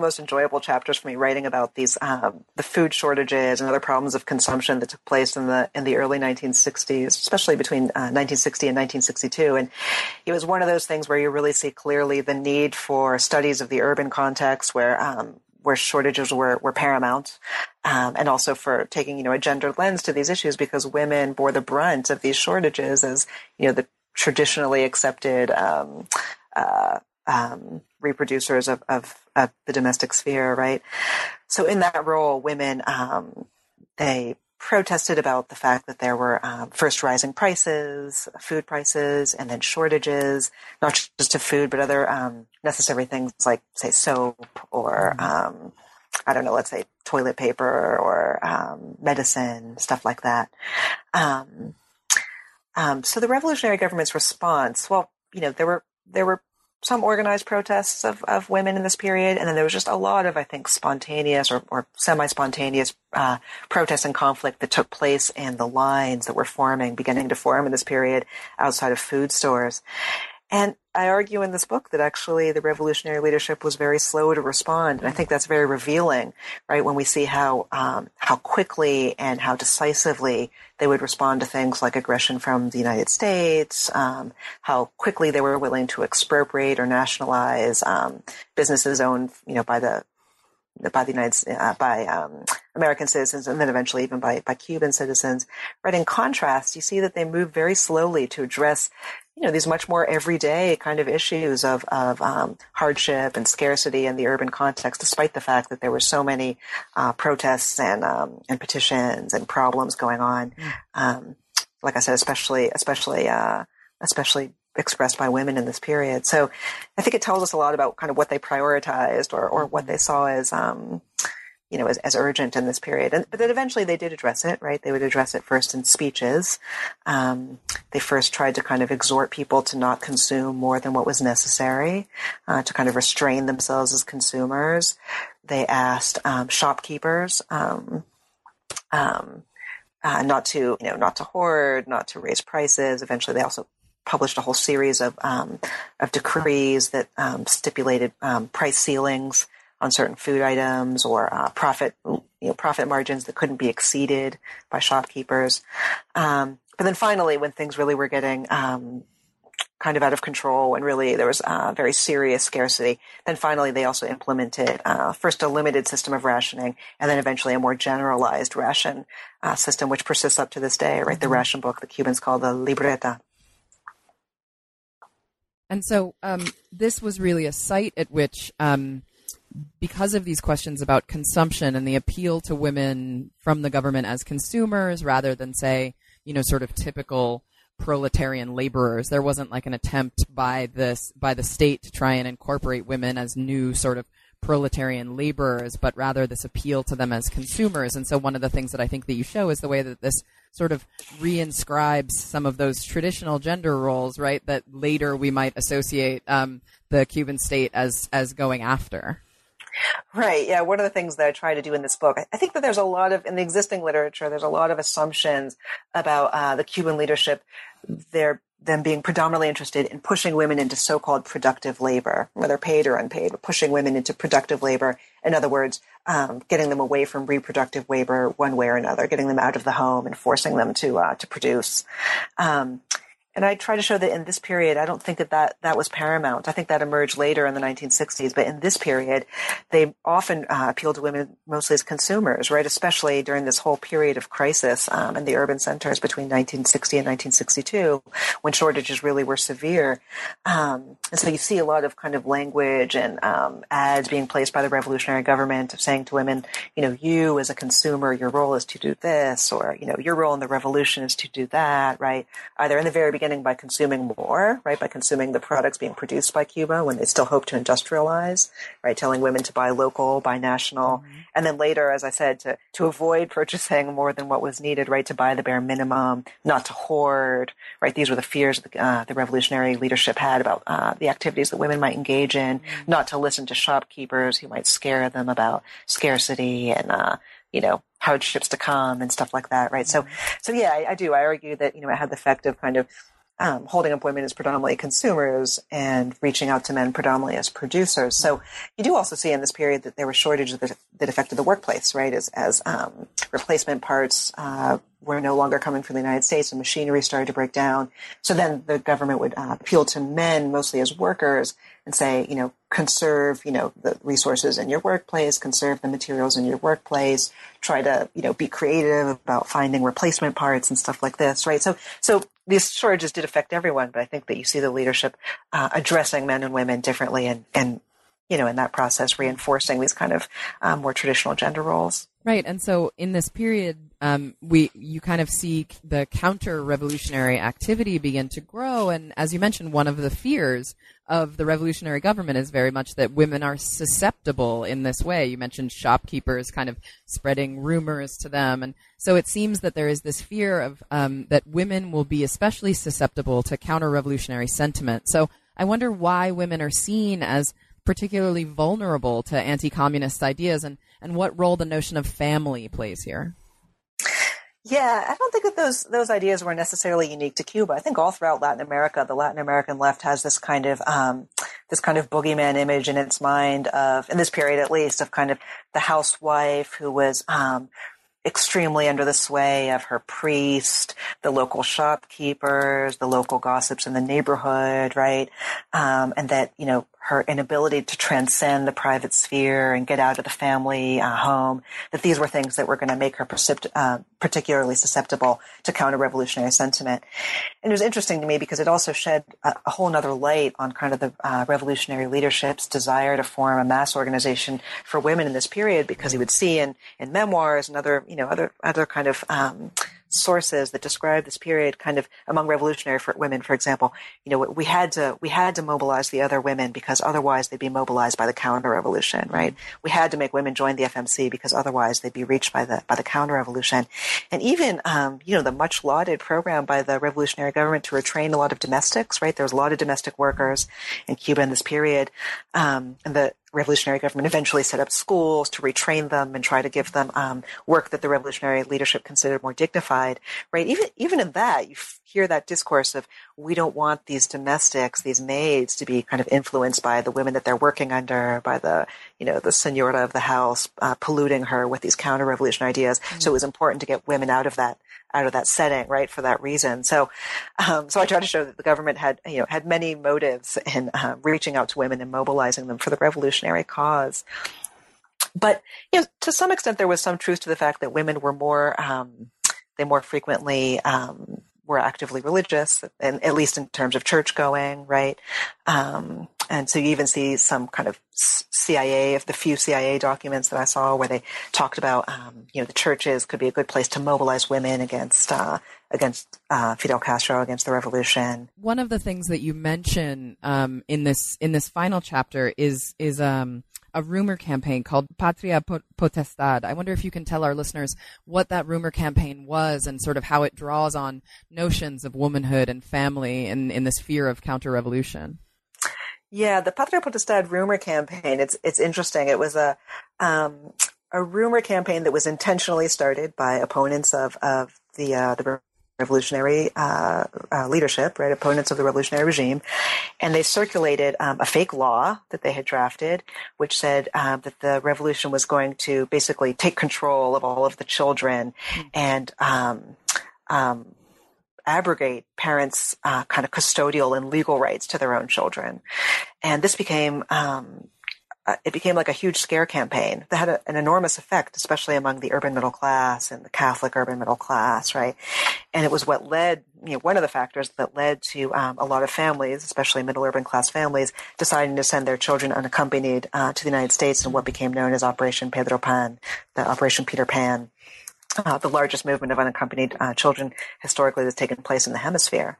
most enjoyable chapters for me, writing about these the food shortages and other problems of consumption that took place in the early 1960s, especially between 1960 and 1962. And it was one of those things where you really see clearly the need for studies of the urban context where shortages were paramount, and also for taking, you know, a gender lens to these issues, because women bore the brunt of these shortages as, you know, the traditionally accepted reproducers of the domestic sphere, right? So in that role, women, they protested about the fact that there were first rising prices, food prices, and then shortages, not just of food, but other necessary things like, say, soap or, I don't know, let's say toilet paper or medicine, stuff like that. So the revolutionary government's response, well, you know, there were some organized protests of women in this period. And then there was just a lot of, I think, spontaneous or semi-spontaneous protests and conflict that took place in the lines that were beginning to form in this period outside of food stores. And I argue in this book that actually the revolutionary leadership was very slow to respond. And I think that's very revealing, right, when we see how quickly and how decisively they would respond to things like aggression from the United States, how quickly they were willing to expropriate or nationalize businesses owned, you know, by American citizens, and then eventually even by Cuban citizens. Right. In contrast, you see that they move very slowly to address, you know, these much more everyday kind of issues of hardship and scarcity in the urban context, despite the fact that there were so many protests and petitions and problems going on. Like I said, especially expressed by women in this period. So I think it tells us a lot about kind of what they prioritized or what they saw as urgent in this period. But then eventually they did address it, right? They would address it first in speeches. They first tried to kind of exhort people to not consume more than what was necessary, to kind of restrain themselves as consumers. They asked shopkeepers not to hoard, not to raise prices. Eventually they also published a whole series of decrees that stipulated price ceilings on certain food items or profit margins that couldn't be exceeded by shopkeepers. But then finally, when things really were getting kind of out of control and really there was very serious scarcity, then finally they also implemented first a limited system of rationing and then eventually a more generalized ration system, which persists up to this day, right? Mm-hmm. The ration book the Cubans call the libreta. And so this was really a site at which, because of these questions about consumption and the appeal to women from the government as consumers rather than, say, you know, sort of typical proletarian laborers, there wasn't like an attempt by the state to try and incorporate women as new sort of proletarian laborers, but rather this appeal to them as consumers. And so one of the things that I think that you show is the way that this sort of reinscribes some of those traditional gender roles, right, that later we might associate the Cuban state as going after. Right. Yeah. One of the things that I try to do in this book, I think that there's a lot of, in the existing literature, there's a lot of assumptions about the Cuban leadership, them being predominantly interested in pushing women into so-called productive labor, whether paid or unpaid, but pushing women into productive labor. In other words, getting them away from reproductive labor one way or another, getting them out of the home and forcing them to produce. And I try to show that in this period, I don't think that was paramount. I think that emerged later in the 1960s. But in this period, they often appealed to women mostly as consumers, right, especially during this whole period of crisis in the urban centers between 1960 and 1962, when shortages really were severe. And so you see a lot of kind of language and ads being placed by the revolutionary government of saying to women, you know, you as a consumer, your role is to do this, or, you know, your role in the revolution is to do that, right, either in the very beginning, by consuming more, right, by consuming the products being produced by Cuba when they still hope to industrialize, right, telling women to buy local, buy national, mm-hmm. and then later, as I said, to avoid purchasing more than what was needed, right, to buy the bare minimum, not to hoard, right, these were the fears the revolutionary leadership had about the activities that women might engage in, mm-hmm. not to listen to shopkeepers who might scare them about scarcity and, you know, hardships to come and stuff like that, right? Mm-hmm. So yeah, I do. I argue that, you know, it had the effect of kind of holding up women as predominantly consumers and reaching out to men predominantly as producers. So you do also see in this period that there were shortages that affected the workplace, right? As replacement parts were no longer coming from the United States and machinery started to break down. So then the government would appeal to men mostly as workers and say, you know, conserve, you know, the resources in your workplace, conserve the materials in your workplace, try to, you know, be creative about finding replacement parts and stuff like this, right? So these shortages did affect everyone, but I think that you see the leadership addressing men and women differently and, you know, in that process, reinforcing these kind of more traditional gender roles. Right. And so in this period, you kind of see the counter-revolutionary activity begin to grow. And as you mentioned, one of the fears of the revolutionary government is very much that women are susceptible in this way. You mentioned shopkeepers kind of spreading rumors to them. And so it seems that there is this fear of that women will be especially susceptible to counter-revolutionary sentiment. So I wonder why women are seen as particularly vulnerable to anti-communist ideas and what role the notion of family plays here. Yeah, I don't think that those ideas were necessarily unique to Cuba. I think all throughout Latin America, the Latin American left has this kind of boogeyman image in its mind of, in this period at least, of kind of the housewife who was extremely under the sway of her priest, the local shopkeepers, the local gossips in the neighborhood, right? And that, you know, her inability to transcend the private sphere and get out of the family home, that these were things that were going to make her particularly susceptible to counter-revolutionary sentiment. And it was interesting to me because it also shed a whole nother light on kind of the revolutionary leadership's desire to form a mass organization for women in this period, because you would see in memoirs and other kind of sources that describe this period, kind of among revolutionary women, for example, you know, we had to mobilize the other women because otherwise they'd be mobilized by the counter-revolution, right? We had to make women join the FMC because otherwise they'd be reached by the counter-revolution. And even, the much lauded program by the revolutionary government to retrain a lot of domestics, right? There was a lot of domestic workers in Cuba in this period. And the revolutionary government eventually set up schools to retrain them and try to give them work that the revolutionary leadership considered more dignified, right? Even in that, you hear that discourse of, we don't want these domestics, these maids, to be kind of influenced by the women that they're working under, by the, you know, the senora of the house, polluting her with these counter-revolution ideas. Mm-hmm. So it was important to get women out of that setting, right? For that reason. So I try to show that the government had many motives in reaching out to women and mobilizing them for the revolutionary cause. But, you know, to some extent, there was some truth to the fact that women were more frequently were actively religious, and at least in terms of church going, right? And so you even see some kind of the few CIA documents that I saw where they talked about, the churches could be a good place to mobilize women against Fidel Castro, against the revolution. One of the things that you mention in this final chapter is a rumor campaign called Patria Potestad. I wonder if you can tell our listeners what that rumor campaign was and sort of how it draws on notions of womanhood and family in the sphere of counter-revolution. Yeah, the Patria Potestad rumor campaign, it's interesting. It was a rumor campaign that was intentionally started by opponents of the revolutionary leadership, right? Opponents of the revolutionary regime. And they circulated a fake law that they had drafted, which said that the revolution was going to basically take control of all of the children and abrogate parents' kind of custodial and legal rights to their own children. And this became it became like a huge scare campaign that had an enormous effect, especially among the urban middle class and the Catholic urban middle class, right? And it was what led, you know, one of the factors that led to a lot of families, especially middle urban class families, deciding to send their children unaccompanied to the United States in what became known as Operation Pedro Pan, the Operation Peter Pan. The largest movement of unaccompanied children historically that's taken place in the hemisphere.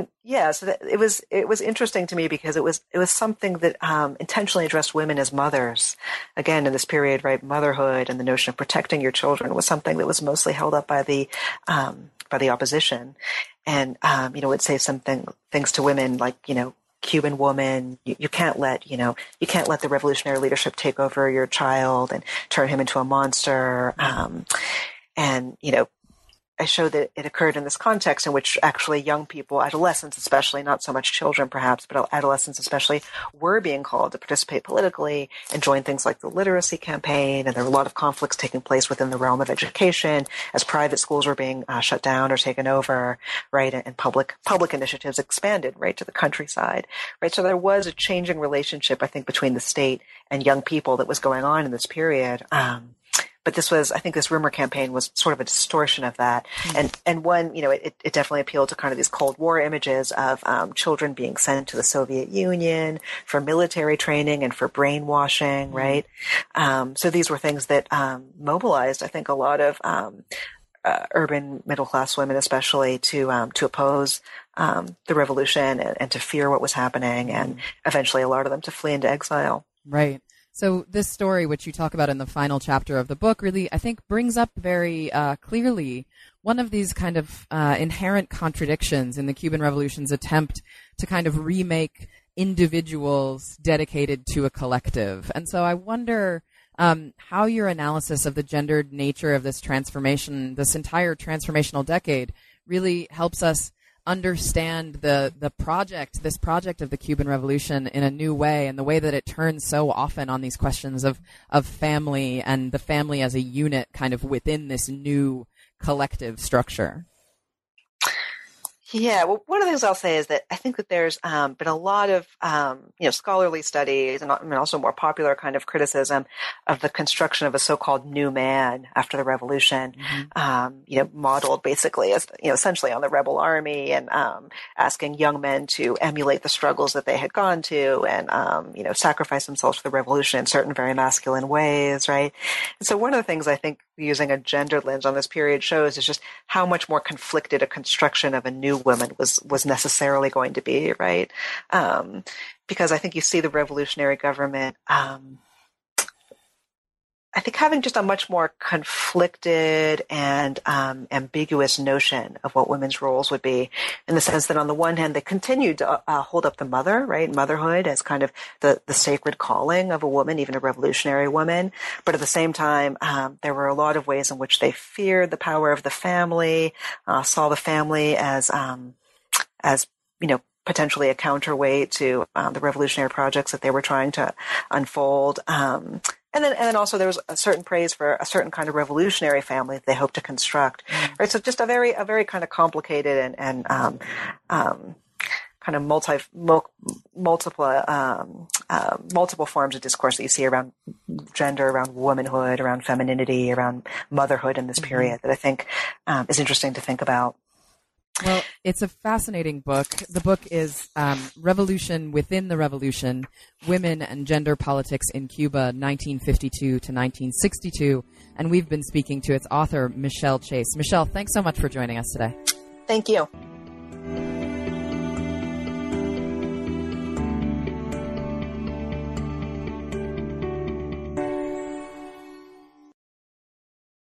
It was interesting to me because it was something that intentionally addressed women as mothers. Again, in this period, right, motherhood and the notion of protecting your children was something that was mostly held up by the opposition. And it says things to women like, you know, Cuban woman, you can't let the revolutionary leadership take over your child and turn him into a monster. I show that it occurred in this context in which actually young people, adolescents especially, not so much children perhaps, but adolescents especially, were being called to participate politically and join things like the literacy campaign. And there were a lot of conflicts taking place within the realm of education as private schools were being shut down or taken over, right? And public initiatives expanded, right, to the countryside, right? So there was a changing relationship, I think, between the state and young people that was going on in this period. But this rumor campaign was sort of a distortion of that. Mm-hmm. And one, you know, it definitely appealed to kind of these Cold War images of children being sent to the Soviet Union for military training and for brainwashing, mm-hmm. right? So these were things that mobilized, I think, a lot of urban middle-class women especially to oppose the revolution and to fear what was happening, and eventually a lot of them to flee into exile. Right. So this story, which you talk about in the final chapter of the book, really, I think, brings up very clearly one of these kind of inherent contradictions in the Cuban Revolution's attempt to kind of remake individuals dedicated to a collective. And so I wonder how your analysis of the gendered nature of this transformation, this entire transformational decade, really helps us understand this project of the Cuban Revolution in a new way, and the way that it turns so often on these questions of family and the family as a unit kind of within this new collective structure. Yeah, well, one of the things I'll say is that I think that there's been a lot of scholarly studies and also more popular kind of criticism of the construction of a so-called new man after the revolution, mm-hmm. Modeled basically as essentially on the rebel army, and asking young men to emulate the struggles that they had gone to, and sacrifice themselves for the revolution in certain very masculine ways, right? And so one of the things I think using a gender lens on this period shows is just how much more conflicted a construction of a new woman was necessarily going to be, right? Because I think you see the revolutionary government, I think, having just a much more conflicted and ambiguous notion of what women's roles would be, in the sense that on the one hand, they continued to hold up the mother, right? Motherhood as kind of the sacred calling of a woman, even a revolutionary woman. But at the same time, there were a lot of ways in which they feared the power of the family, saw the family as potentially a counterweight to the revolutionary projects that they were trying to unfold. And then also there was a certain praise for a certain kind of revolutionary family that they hoped to construct, right? So just a very kind of complicated and kind of multiple forms of discourse that you see around gender, around womanhood, around femininity, around motherhood in this period that I think is interesting to think about. Well, it's a fascinating book. The book is Revolution Within the Revolution, Women and Gender Politics in Cuba, 1952 to 1962. And we've been speaking to its author, Michelle Chase. Michelle, thanks so much for joining us today. Thank you.